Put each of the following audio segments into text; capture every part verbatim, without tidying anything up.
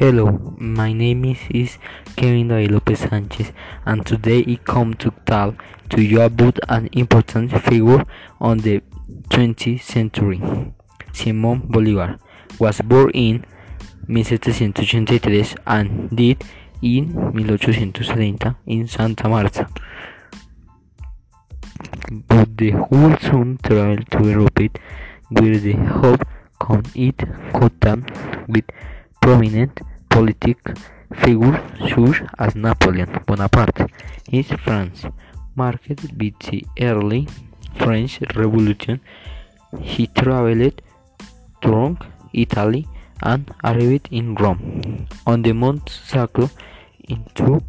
Hello, my name is, is Kevin D. Lopez Sanchez, and today I come to talk to you about an important figure on the twentieth century. Simón Bolívar was born in seventeen eighty-three and died in eighteen seventy in Santa Marta. But the whole soon traveled to Europe, where the hope on it contact with prominent political figures such as Napoleon Bonaparte in France. Marked by the early French Revolution, he traveled through Italy and arrived in Rome. On the Monte Sacro, he took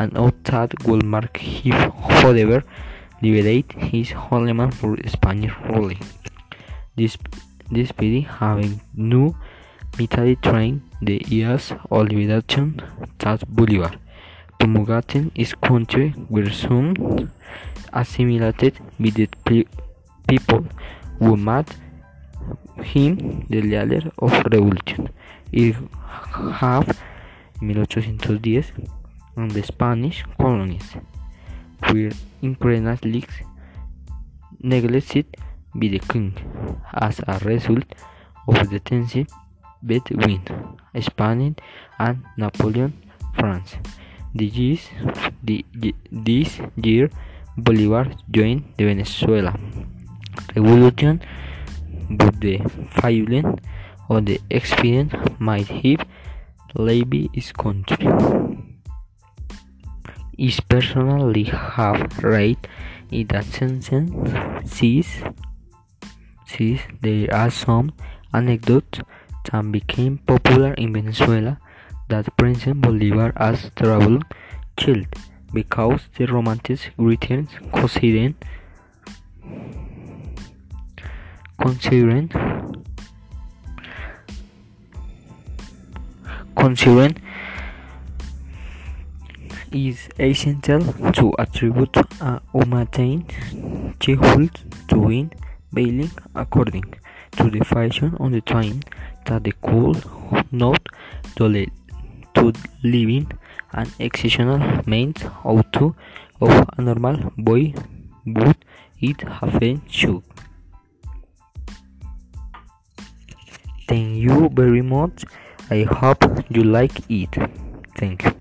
an oath that would mark him forever, liberate his homeland from Spanish rule. This, this period having no military trained the years of liberation that Bolívar promulgated his country were soon assimilated by the people who made him the leader of revolution. It had eighteen ten and the Spanish colonies were increasingly neglected by the king as a result of the tension between Spain and Napoleon France. This year, Bolívar joined the Venezuela Revolution, but the violence of the experience might have left his country. His personal life have raised in that sense, since there are some anecdotes and became popular in Venezuela that present Bolívar as troubled child because the romantic greetings considering considering considering is essential to attribute a humanitarian child to win bailing according to the fashion on the time that they could not tolerate to living an exceptional man out of a normal boy, but it happened should. Thank you very much. I hope you like it. Thank you.